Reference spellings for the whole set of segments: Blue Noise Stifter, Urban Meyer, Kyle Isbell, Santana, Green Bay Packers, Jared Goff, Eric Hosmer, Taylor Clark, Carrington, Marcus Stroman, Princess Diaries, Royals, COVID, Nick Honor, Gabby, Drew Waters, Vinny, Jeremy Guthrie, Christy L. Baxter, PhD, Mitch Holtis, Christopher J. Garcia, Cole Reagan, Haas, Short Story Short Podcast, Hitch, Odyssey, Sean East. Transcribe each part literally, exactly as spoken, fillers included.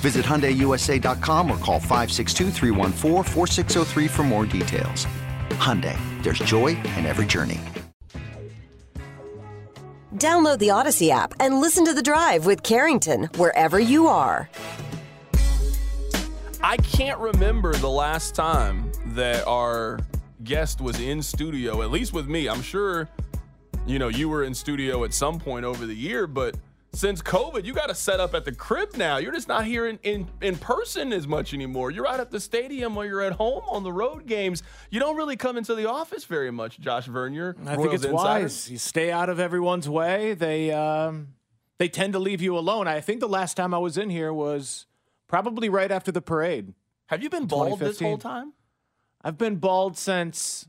Visit Hyundai U S A dot com or call five six two, three one four, four six zero three for more details. Hyundai, there's joy in every journey. Download the Odyssey app and listen to The Drive with Carrington wherever you are. I can't remember the last time that our guest was in studio, at least with me. I'm sure, you know, you were in studio at some point over the year, but since COVID, you got to set up at the crib now. You're just not here in, in, in person as much anymore. You're out at the stadium or you're at home on the road games. You don't really come into the office very much, Josh Vernier. I Royals think it's Insider. Wise. You stay out of everyone's way. They um, they tend to leave you alone. I think the last time I was in here was probably right after the parade. Have you been bald this whole time? I've been bald since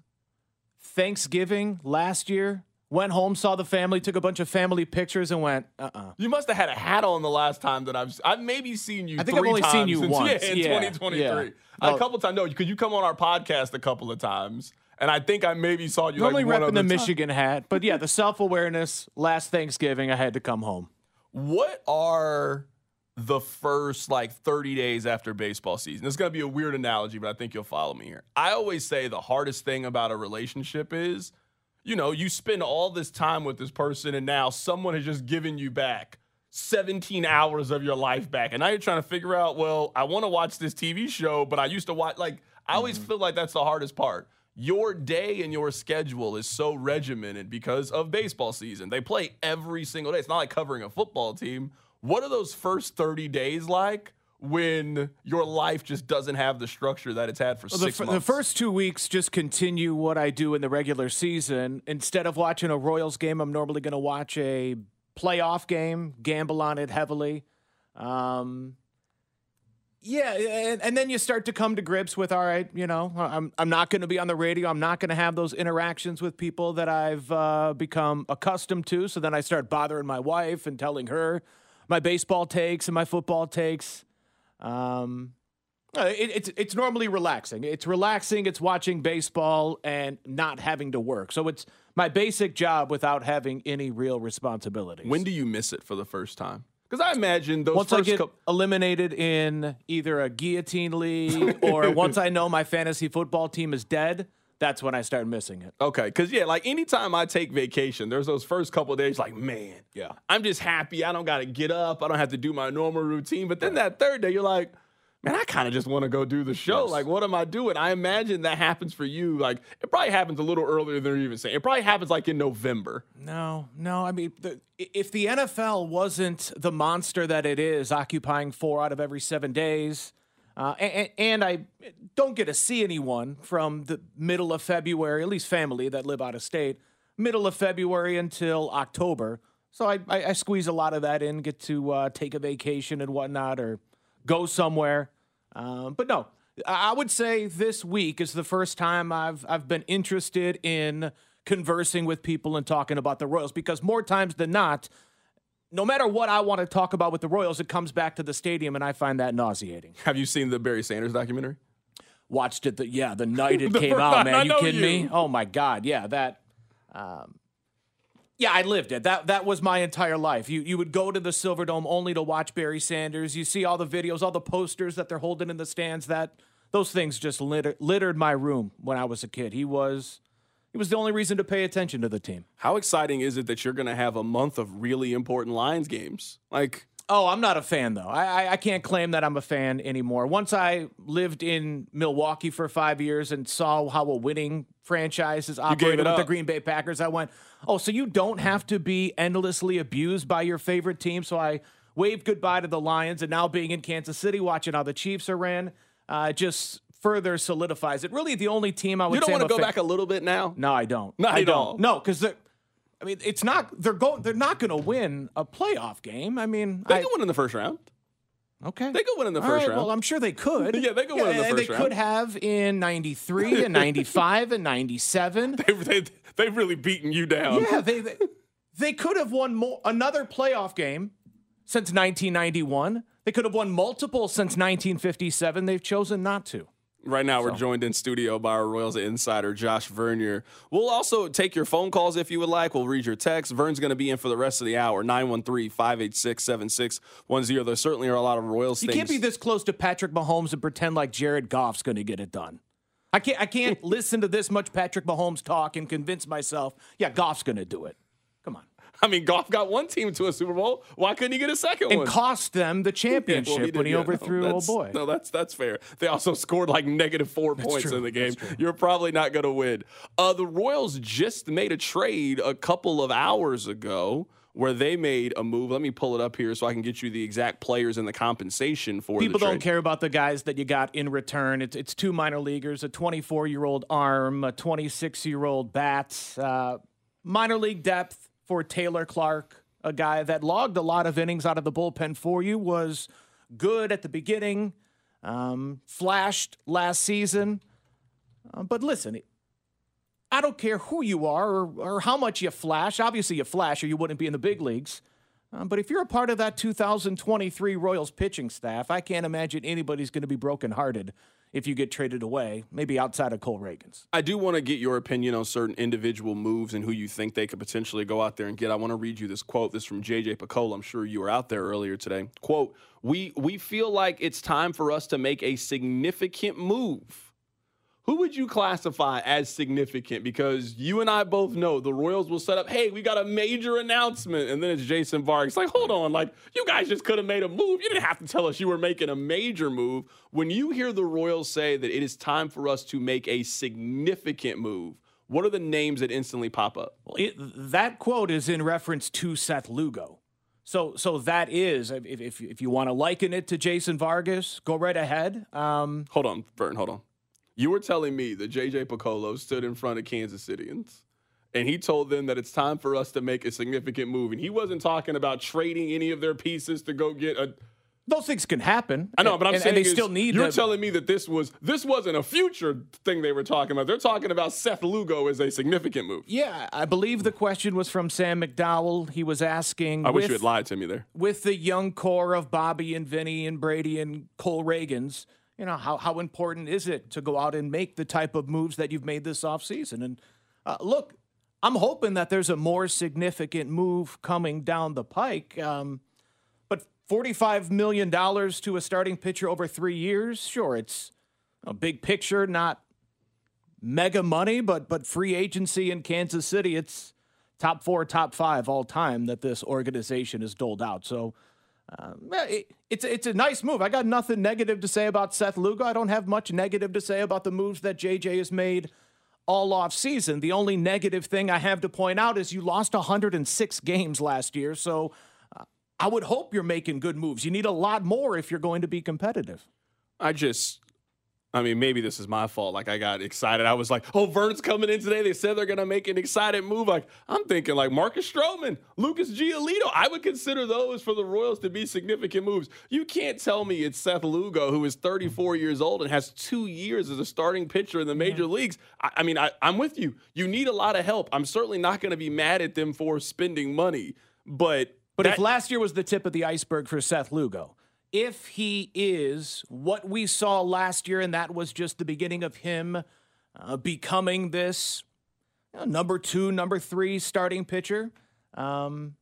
Thanksgiving last year. Went home, saw the family, took a bunch of family pictures, and went, uh-uh. You must have had a hat on the last time that I've I've maybe seen you I think three I've only times seen you since, once. Yeah, in yeah. twenty twenty-three. Yeah. Well, a couple times. No, because you come on our podcast a couple of times, and I think I maybe saw you normally like one repping the time. Michigan hat. But, yeah, the self-awareness, last Thanksgiving, I had to come home. What are the first, like, thirty days after baseball season? It's going to be a weird analogy, but I think you'll follow me here. I always say the hardest thing about a relationship is, you know, you spend all this time with this person and now someone has just given you back seventeen hours of your life back. And now you're trying to figure out, well, I want to watch this T V show, but I used to watch, like, I always mm-hmm. feel like that's the hardest part. Your day and your schedule is so regimented because of baseball season. They play every single day. It's not like covering a football team. What are those first thirty days like when your life just doesn't have the structure that it's had for well, six the f- months? The first two weeks just continue what I do in the regular season. Instead of watching a Royals game, I'm normally going to watch a playoff game, gamble on it heavily. Um, yeah, and, and then you start to come to grips with, all right, you know, I'm, I'm not going to be on the radio. I'm not going to have those interactions with people that I've uh, become accustomed to. So then I start bothering my wife and telling her my baseball takes and my football takes. Um, it, it's, it's normally relaxing. It's relaxing. It's watching baseball and not having to work. So it's my basic job without having any real responsibilities. When do you miss it for the first time? Because I imagine those once first I get co- eliminated in either a guillotine league or once I know my fantasy football team is dead, that's when I start missing it. Okay, because, yeah, like anytime I take vacation, there's those first couple of days like, man, yeah, I'm just happy. I don't got to get up. I don't have to do my normal routine. But then that third day, you're like, man, I kind of just want to go do the show. Yes. Like, what am I doing? I imagine that happens for you. Like, it probably happens a little earlier than you're even saying. It probably happens like in November. No, no. I mean, the, if the N F L wasn't the monster that it is, occupying four out of every seven days, Uh, and, and I don't get to see anyone from the middle of February, at least family that live out of state, middle of February until October. So I, I, I squeeze a lot of that in, get to uh, take a vacation and whatnot or go somewhere. Um, but no, I would say this week is the first time I've I've been interested in conversing with people and talking about the Royals, because more times than not, no matter what I want to talk about with the Royals, it comes back to the stadium, and I find that nauseating. Have you seen the Barry Sanders documentary? Watched it, the, yeah, the night it the came out, man. I you kidding you. me? Oh, my God, yeah, that um, – yeah, I lived it. That that was my entire life. You you would go to the Silverdome only to watch Barry Sanders. You see all the videos, all the posters that they're holding in the stands. That Those things just litter, littered my room when I was a kid. He was – It was the only reason to pay attention to the team. How exciting is it that you're going to have a month of really important Lions games? Like, Oh, I'm not a fan, though. I, I I can't claim that I'm a fan anymore. Once I lived in Milwaukee for five years and saw how a winning franchise is operated with up. the Green Bay Packers, I went, oh, so you don't have to be endlessly abused by your favorite team. So I waved goodbye to the Lions, and now being in Kansas City, watching how the Chiefs are ran, uh, just further solidifies it. Really, the only team I would say. You don't say want I'm to go fan. back a little bit now? No, I don't. Not I at all. Don't. No, because the. I mean, it's not they're going. They're not going to win a playoff game. I mean, they I, could win in the first round. Okay, they could win in the All first right, round. Well, I'm sure they could. yeah, they could win yeah, in the first they round. They could have in ninety-three and ninety-five and ninety-seven. They've they, they really beaten you down. Yeah, they they, they could have won more, another playoff game since nineteen ninety-one. They could have won multiple since nineteen fifty-seven. They've chosen not to. Right now, we're joined in studio by our Royals insider, Josh Vernier. We'll also take your phone calls if you would like. We'll read your text. Vern's going to be in for the rest of the hour, nine one three, five eight six, seven six one zero. There certainly are a lot of Royals things. You can't be this close to Patrick Mahomes and pretend like Jared Goff's going to get it done. I can't, I can't listen to this much Patrick Mahomes talk and convince myself, yeah, Goff's going to do it. Come on. I mean, Goff got one team to a Super Bowl. Why couldn't he get a second and one? And cost them the championship yeah, well, he when he yeah, overthrew no, old boy. No, that's that's fair. They also scored like negative four that's points true. in the game. You're probably not going to win. Uh, the Royals just made a trade a couple of hours ago where they made a move. Let me pull it up here so I can get you the exact players and the compensation for People the trade. People don't care about the guys that you got in return. It's, it's two minor leaguers, a twenty-four-year-old arm, a twenty-six-year-old bat, uh, minor league depth. For Taylor Clark, a guy that logged a lot of innings out of the bullpen for you, was good at the beginning, um, flashed last season. Uh, but listen, I don't care who you are or, or how much you flash. Obviously, you flash or you wouldn't be in the big leagues. Um, but if you're a part of that two thousand twenty-three Royals pitching staff, I can't imagine anybody's going to be brokenhearted if you get traded away, maybe outside of Cole Reagan's. I do want to get your opinion on certain individual moves and who you think they could potentially go out there and get. I want to read you this quote. This is from J J Piccolo. I'm sure you were out there earlier today. Quote, we, we feel like it's time for us to make a significant move. Who would you classify as significant? Because you and I both know the Royals will set up, hey, we got a major announcement. And then it's Jason Vargas. It's like, hold on. Like, you guys just could have made a move. You didn't have to tell us you were making a major move. When you hear the Royals say that it is time for us to make a significant move, what are the names that instantly pop up? Well, it, that quote is in reference to Seth Lugo. So so that is, if, if, if you want to liken it to Jason Vargas, go right ahead. Um, hold on, Vern, hold on. You were telling me that J J Piccolo stood in front of Kansas Cityans and he told them that it's time for us to make a significant move. And he wasn't talking about trading any of their pieces to go get a. Those things can happen. I know, but I'm and, saying and they still need you're them. telling me that this was this wasn't a future thing they were talking about. They're talking about Seth Lugo as a significant move. Yeah, I believe the question was from Sam McDowell. He was asking. I with, wish you had lied to me there. With the young core of Bobby and Vinny and Brady and Cole Reagan's. You know, how how important is it to go out and make the type of moves that you've made this offseason? And uh, look, I'm hoping that there's a more significant move coming down the pike. Um, but forty-five million dollars to a starting pitcher over three years, sure, it's a big picture, not mega money, but but free agency in Kansas City, it's top four, top five all time that this organization is doled out. So, Uh, it, it's it's a nice move. I got nothing negative to say about Seth Lugo. I don't have much negative to say about the moves that J J has made all off season. The only negative thing I have to point out is you lost one hundred six games last year. So uh, I would hope you're making good moves. You need a lot more if you're going to be competitive. I just, I mean, maybe this is my fault. Like I got excited. I was like, oh, Vern's coming in today. They said they're going to make an excited move. Like I'm thinking like Marcus Stroman, Lucas Giolito. I would consider those for the Royals to be significant moves. You can't tell me it's Seth Lugo, who is thirty-four years old and has two years as a starting pitcher in the major yeah. leagues. I, I mean, I, I'm with you. You need a lot of help. I'm certainly not going to be mad at them for spending money, but. But that- if last year was the tip of the iceberg for Seth Lugo, if he is what we saw last year, and that was just the beginning of him uh, becoming this you know, number two, number three starting pitcher, um,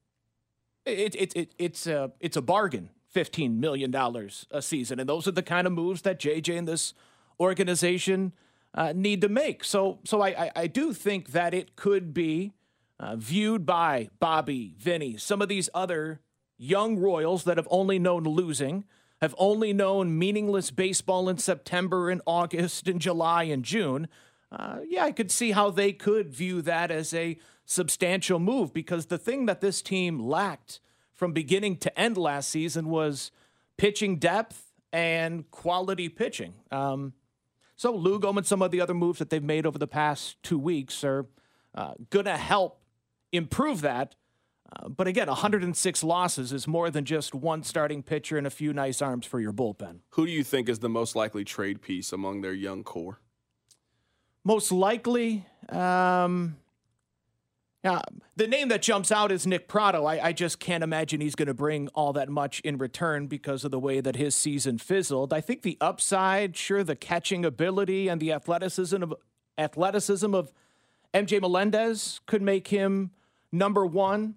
it, it, it, it's, a, it's a bargain, fifteen million dollars a season. And those are the kind of moves that J J and this organization uh, need to make. So so I, I, I do think that it could be uh, viewed by Bobby, Vinny, some of these other young Royals that have only known losing, have only known meaningless baseball in September and August and July and June, uh, yeah, I could see how they could view that as a substantial move, because the thing that this team lacked from beginning to end last season was pitching depth and quality pitching. Um, so Lugo and some of the other moves that they've made over the past two weeks are uh, going to help improve that. Uh, but again, one hundred six losses is more than just one starting pitcher and a few nice arms for your bullpen. Who do you think is the most likely trade piece among their young core? Most likely, um, yeah, the name that jumps out is Nick Pratto. I, I just can't imagine he's going to bring all that much in return because of the way that his season fizzled. I think the upside, sure, the catching ability and the athleticism of athleticism of M J Melendez could make him number one.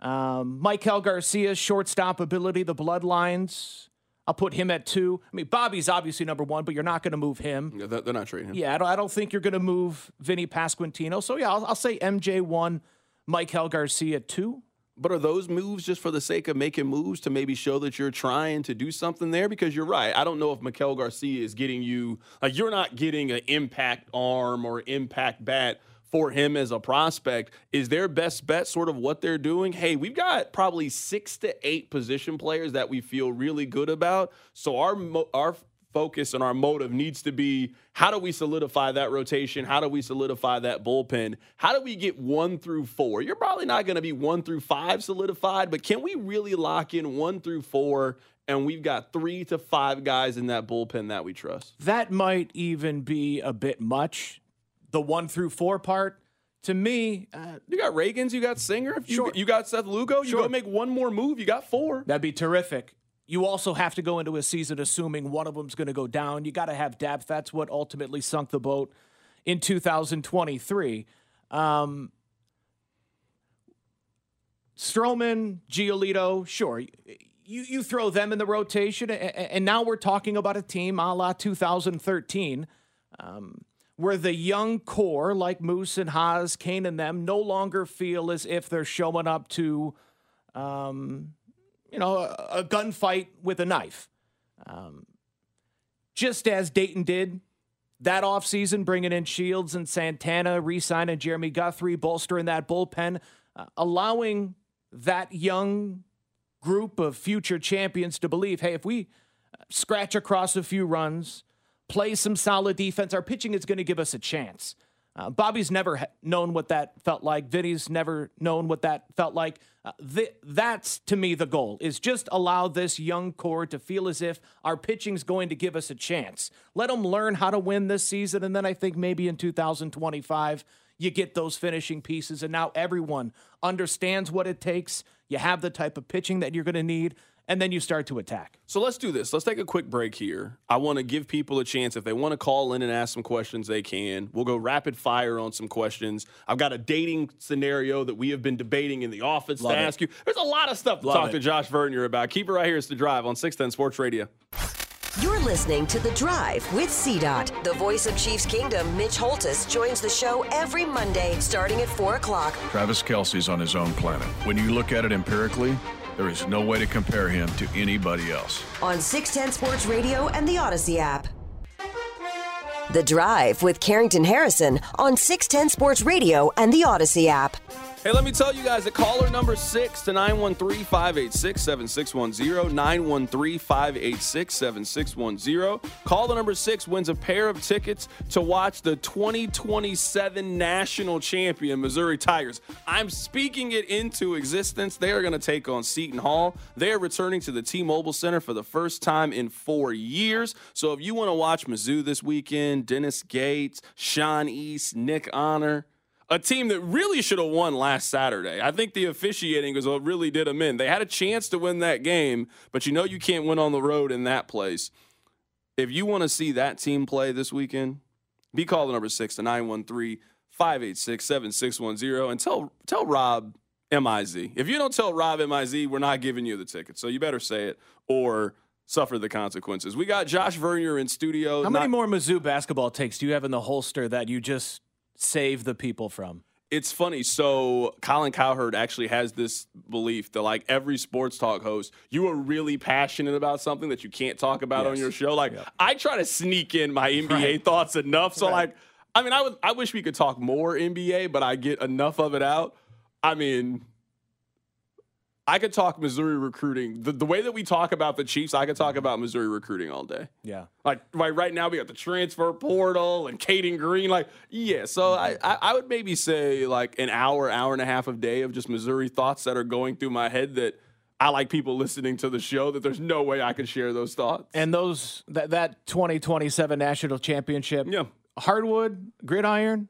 Um, Michael Garcia's shortstop ability, the bloodlines, I'll put him at two. I mean, Bobby's obviously number one, but you're not going to move him. Yeah, they're not trading him. Yeah, I don't, I don't think you're going to move Vinny Pasquantino. So, yeah, I'll, I'll say M J one, Michael Garcia two. But are those moves just for the sake of making moves to maybe show that you're trying to do something there? Because you're right. I don't know if Michael Garcia is getting you – like, you're not getting an impact arm or impact bat for him as a prospect. Is their best bet sort of what they're doing? Hey, we've got probably six to eight position players that we feel really good about. So our mo- our focus and our motive needs to be, how do we solidify that rotation? How do we solidify that bullpen? How do we get one through four? You're probably not going to be one through five solidified, but can we really lock in one through four? And we've got three to five guys in that bullpen that we trust. That might even be a bit much. The one through four part, to me, uh, you got Reagans, you got Singer, you, sure. you got Seth Lugo. You sure. Go make one more move, you got four. That'd be terrific. You also have to go into a season assuming one of them's going to go down. You got to have depth. That's what ultimately sunk the boat in two thousand twenty-three. Um, Stroman, Giolito, sure. You you throw them in the rotation, and, and now we're talking about a team a la two thousand thirteen. Um, where the young core, like Moose and Haas, Kane and them, no longer feel as if they're showing up to, um, you know, a, a gunfight with a knife. Um, just as Dayton did that offseason, bringing in Shields and Santana, re-signing Jeremy Guthrie, bolstering that bullpen, uh, allowing that young group of future champions to believe, hey, if we scratch across a few runs, play some solid defense, our pitching is going to give us a chance. Uh, Bobby's never ha- known what that felt like. Vinny's never known what that felt like. Uh, th- that's, to me, the goal, is just allow this young core to feel as if our pitching's going to give us a chance. Let them learn how to win this season, and then I think maybe in two thousand twenty-five, you get those finishing pieces, and now everyone understands what it takes. You have the type of pitching that you're going to need. And then you start to attack. So let's do this. Let's take a quick break here. I want to give people a chance. If they want to call in and ask some questions, they can. We'll go rapid fire on some questions. I've got a dating scenario that we have been debating in the office Love to it. ask you. There's a lot of stuff to Love talk it. to Josh Vernier about. Keep it right here. It's The Drive on six ten Sports Radio. You're listening to The Drive with C DOT. The voice of Chiefs Kingdom, Mitch Holtis, joins the show every Monday starting at four o'clock. Travis Kelce's on his own planet. When you look at it empirically, there is no way to compare him to anybody else. On six ten Sports Radio and the Odyssey app. The Drive with Carrington Harrison on six ten Sports Radio and the Odyssey app. Hey, let me tell you guys that caller number six to nine one three, five eight six, seven six one zero, nine one three, five eight six, seven six one zero. Caller number six wins a pair of tickets to watch the twenty twenty-seven national champion Missouri Tigers. I'm speaking it into existence. They are going to take on Seton Hall. They are returning to the T-Mobile Center for the first time in four years. So if you want to watch Mizzou this weekend, Dennis Gates, Sean East, Nick Honor, a team that really should have won last Saturday. I think the officiating was what really did them in. They had a chance to win that game, but you know you can't win on the road in that place. If you want to see that team play this weekend, be calling number six to nine one three, five eight six, seven six one zero and tell tell Rob M I Z. If you don't tell Rob M I Z, we're not giving you the ticket. So you better say it or suffer the consequences. We got Josh Vernier in studio. How not- many more Mizzou basketball takes do you have in the holster that you just – save the people from? It's funny. So Colin Cowherd actually has this belief that, like every sports talk host, you are really passionate about something that you can't talk about yes. on your show. Like yep. I try to sneak in my N B A right. thoughts enough. So right. like, I mean, I would, I wish we could talk more N B A, but I get enough of it out. I mean, I could talk Missouri recruiting. The, the way that we talk about the Chiefs, I could talk about Missouri recruiting all day. Yeah. Like, right, right now we got the transfer portal and Caden Green. Like, yeah. So I, I would maybe say like an hour, hour and a half of day of just Missouri thoughts that are going through my head that I like people listening to the show that there's no way I could share those thoughts. And those that, that twenty twenty-seven national championship. Yeah. Hardwood, gridiron.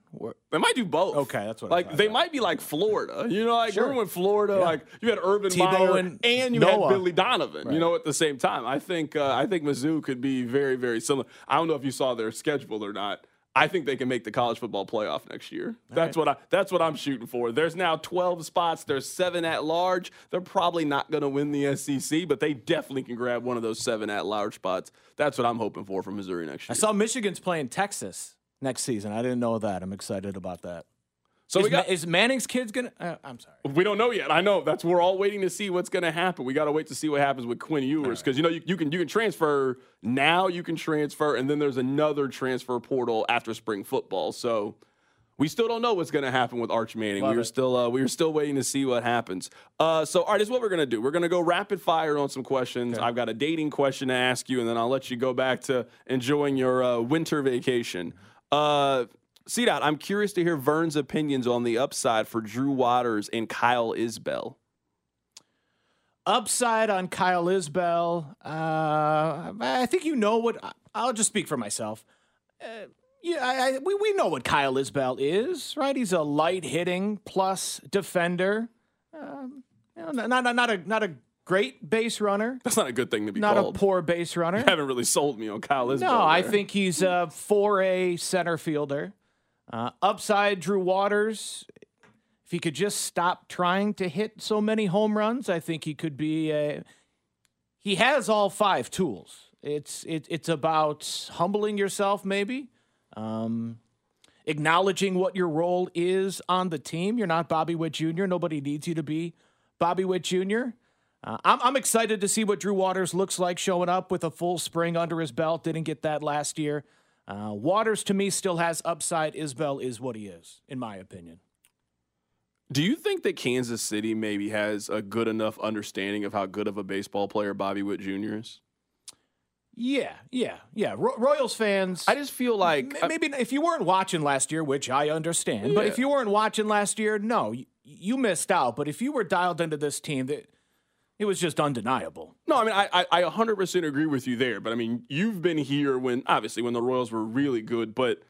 They might do both. Okay, that's what. Like they about. might be like Florida. You know, like sure. remember when Florida, yeah. like you had Urban Meyer and, and you Noah. had Billy Donovan. Right. You know, at the same time, I think uh, I think Mizzou could be very, very similar. I don't know if you saw their schedule or not. I think they can make the college football playoff next year. All that's right. what I. That's what I'm shooting for. There's now twelve spots. There's seven at large. They're probably not going to win the S E C, but they definitely can grab one of those seven at large spots. That's what I'm hoping for from Missouri next year. I saw Michigan's playing Texas next season. I didn't know that. I'm excited about that. So is, we got, is Manning's kids going to uh, – I'm sorry. We don't know yet. I know. That's We're all waiting to see what's going to happen. We got to wait to see what happens with Quinn Ewers because, right. you know, you, you can you can transfer now. You can transfer, and then there's another transfer portal after spring football. So we still don't know what's going to happen with Arch Manning. Love we were it. still uh, we were still waiting to see what happens. Uh, so, all right, this is what we're going to do. We're going to go rapid fire on some questions. Okay. I've got a dating question to ask you, and then I'll let you go back to enjoying your uh, winter vacation. Uh C DOT, I'm curious to hear Vern's opinions on the upside for Drew Waters and Kyle Isbell. Upside on Kyle Isbell. Uh, I think you know what – I'll just speak for myself. Uh, yeah, I, I, we, we know what Kyle Isbell is, right? He's a light-hitting plus defender. Um, not, not, not a not a great base runner. That's not a good thing to be not called. Not a poor base runner. You haven't really sold me on Kyle Isbell. No, there. I think he's a four A center fielder. Uh, upside, Drew Waters, if he could just stop trying to hit so many home runs, I think he could be a, he has all five tools. It's it, it's about humbling yourself maybe, um, acknowledging what your role is on the team. You're not Bobby Witt Junior Nobody needs you to be Bobby Witt Junior Uh, I'm, I'm excited to see what Drew Waters looks like showing up with a full spring under his belt. Didn't get that last year. Uh, Waters, to me, still has upside. Isbell is what he is, in my opinion. Do you think that Kansas City maybe has a good enough understanding of how good of a baseball player Bobby Witt Junior is? Yeah, yeah, yeah. Ro- Royals fans. I just feel like. M- maybe I, if you weren't watching last year, which I understand, yeah. but if you weren't watching last year, no, you, you missed out. But if you were dialed into this team, that. It was just undeniable. No, I mean, I, I I one hundred percent agree with you there. But, I mean, you've been here when, obviously, when the Royals were really good. But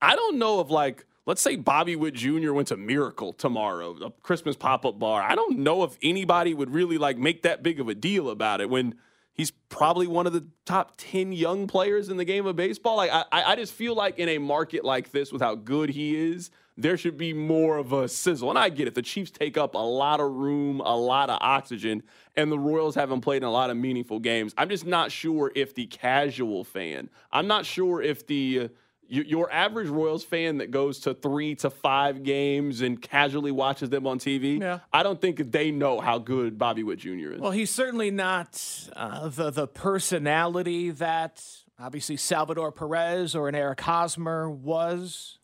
I don't know if, like, let's say Bobby Witt Junior went to Miracle tomorrow, the Christmas pop-up bar. I don't know if anybody would really, like, make that big of a deal about it when he's probably one of the top ten young players in the game of baseball. Like, I, I just feel like in a market like this with how good he is, there should be more of a sizzle. And I get it. The Chiefs take up a lot of room, a lot of oxygen, and the Royals haven't played in a lot of meaningful games. I'm just not sure if the casual fan, I'm not sure if the uh, y- your average Royals fan that goes to three to five games and casually watches them on T V, yeah. I don't think they know how good Bobby Witt Junior is. Well, he's certainly not uh, the, the personality that obviously Salvador Perez or an Eric Hosmer was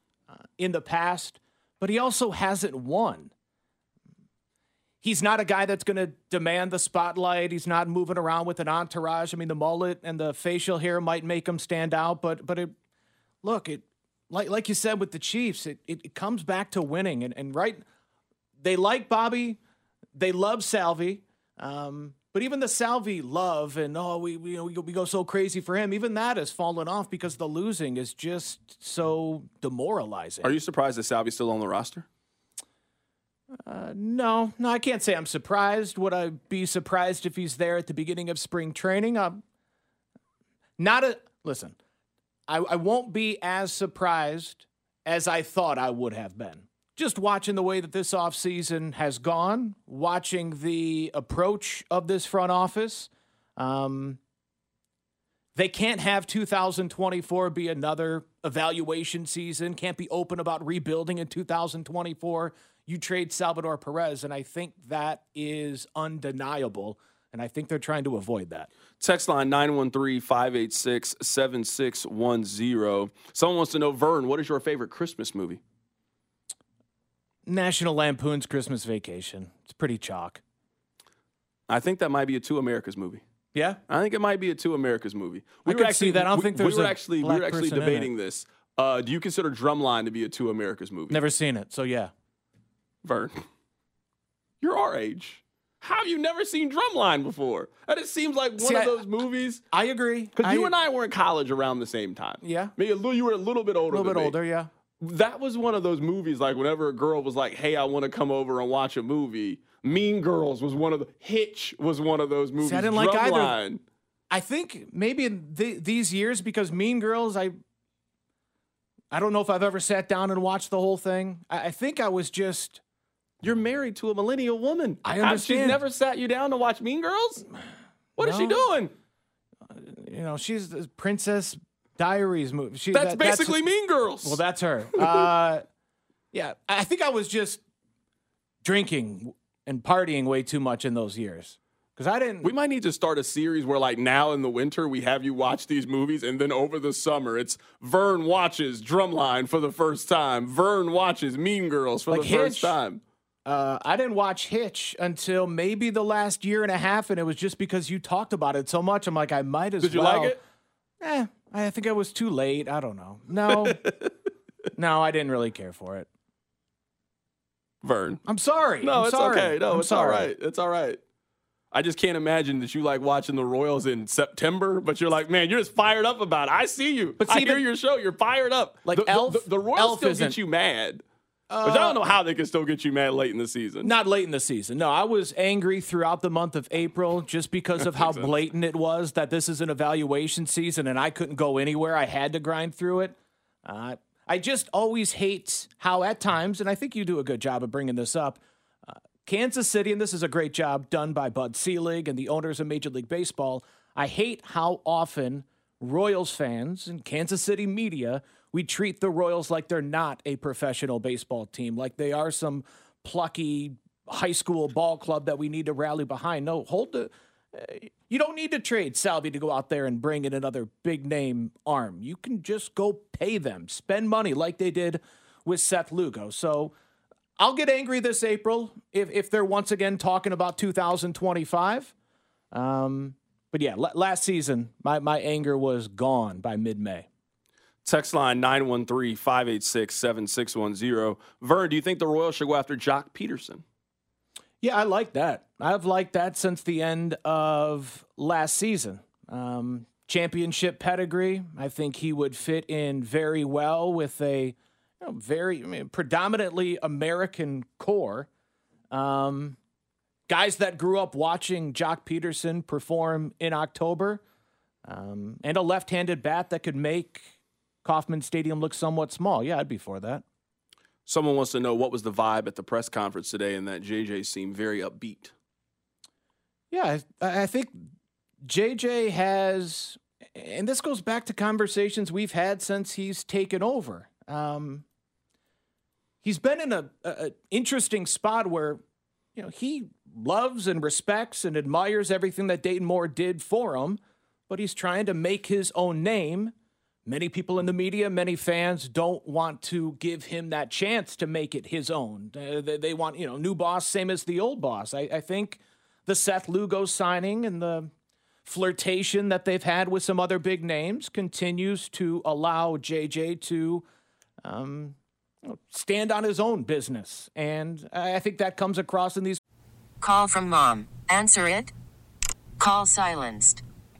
in the past, but he also hasn't won. He's not a guy that's going to demand the spotlight. He's not moving around with an entourage. I mean, the mullet and the facial hair might make him stand out, but but it, look, it like like you said with the Chiefs, it, it, it comes back to winning. And, and right, they like Bobby. They love Salvi. Um, but even the Salvi love and, oh, we, we, we go so crazy for him, even that has fallen off because the losing is just so demoralizing. Are you surprised that Salvi's still on the roster? Uh, no. No, I can't say I'm surprised. Would I be surprised if he's there at the beginning of spring training? I'm not a – listen, I, I won't be as surprised as I thought I would have been. Just watching the way that this offseason has gone, watching the approach of this front office, um, They can't have two thousand twenty-four be another evaluation season, can't be open about rebuilding in two thousand twenty-four. You trade Salvador Perez, and I think that is undeniable, and I think they're trying to avoid that. Text line nine one three, five eight six, seven six one zero. Someone wants to know, Vern, what is your favorite Christmas movie? National Lampoon's Christmas Vacation. It's pretty chalk. I think that might be a Two Americas movie. Yeah? I think it might be a Two Americas movie. We I were actually, see that. I don't we, think there's we were a actually, black We were actually debating this. Uh, do you consider Drumline to be a Two Americas movie? Never seen it, so yeah. Vern, you're our age. How have you never seen Drumline before? That just seems like one see, of I, those movies. I agree. Because you and I were in college around the same time. Yeah. Maybe a little, you were a little bit older A little bit me. older, yeah. That was one of those movies, like whenever a girl was like, hey, I want to come over and watch a movie. Mean Girls was one of the, Hitch was one of those movies. See, I didn't Drumline. like either. I think maybe in th- these years, because Mean Girls, I I don't know if I've ever sat down and watched the whole thing. I, I think I was just... You're married to a millennial woman. I understand. She's never sat you down to watch Mean Girls? What no. is she doing? You know, she's the Princess Diaries movie. She, that's that, basically that's, Mean Girls. Well, that's her. Uh, yeah, I think I was just drinking and partying way too much in those years. Because I didn't. We might need to start a series where, like, now in the winter, we have you watch these movies, and then over the summer, it's Vern watches Drumline for the first time. Vern watches Mean Girls for like the Hitch. first time. Uh, I didn't watch Hitch until maybe the last year and a half, and it was just because you talked about it so much. I'm like, I might as well. Did you well. like it? Eh, I think I was too late. I don't know. No. No, I didn't really care for it. Vern. I'm sorry. No, I'm it's sorry. okay. No, I'm it's sorry. all right. It's all right. I just can't imagine that you like watching the Royals in September, but you're like, man, you're just fired up about it. I see you. But see, I hear the, your show. You're fired up. Like the, Elf. The, the Royals Elf still isn't. get you mad. Uh, Which I don't know how they can still get you mad late in the season. Not late in the season. No, I was angry throughout the month of April just because of how blatant it was that this is an evaluation season and I couldn't go anywhere. I had to grind through it. Uh, I just always hate how at times, and I think you do a good job of bringing this up, uh, Kansas City, and this is a great job done by Bud Selig and the owners of Major League Baseball, I hate how often Royals fans and Kansas City media, we treat the Royals like they're not a professional baseball team, like they are some plucky high school ball club that we need to rally behind. No, hold the. Uh, you don't need to trade Salvi to go out there and bring in another big name arm. You can just go pay them, spend money like they did with Seth Lugo. So I'll get angry this April if if they're once again talking about two thousand twenty-five. Um, but yeah, l- last season my my anger was gone by mid-May. Text line nine one three, five eight six, seven six one zero. Vern, do you think the Royals should go after Jock Peterson? Yeah, I like that. I've liked that since the end of last season. Um, championship pedigree. I think he would fit in very well with a you know, very I mean, predominantly American core. Um, guys that grew up watching Jock Peterson perform in October, um, and a left-handed bat that could make Kauffman Stadium looks somewhat small. Yeah, I'd be for that. Someone wants to know, what was the vibe at the press conference today, and that J J seemed very upbeat? Yeah, I, I think J J has, and this goes back to conversations we've had since he's taken over. Um, he's been in a, a, a interesting spot where, you know, he loves and respects and admires everything that Dayton Moore did for him, but he's trying to make his own name. Many people in the media, many fans don't want to give him that chance to make it his own. Uh, they, they want, you know, new boss, same as the old boss. I, I think the Seth Lugo signing and the flirtation that they've had with some other big names continues to allow J J to um, stand on his own business. And I think that comes across in these. Call from mom. Answer it. Call silenced.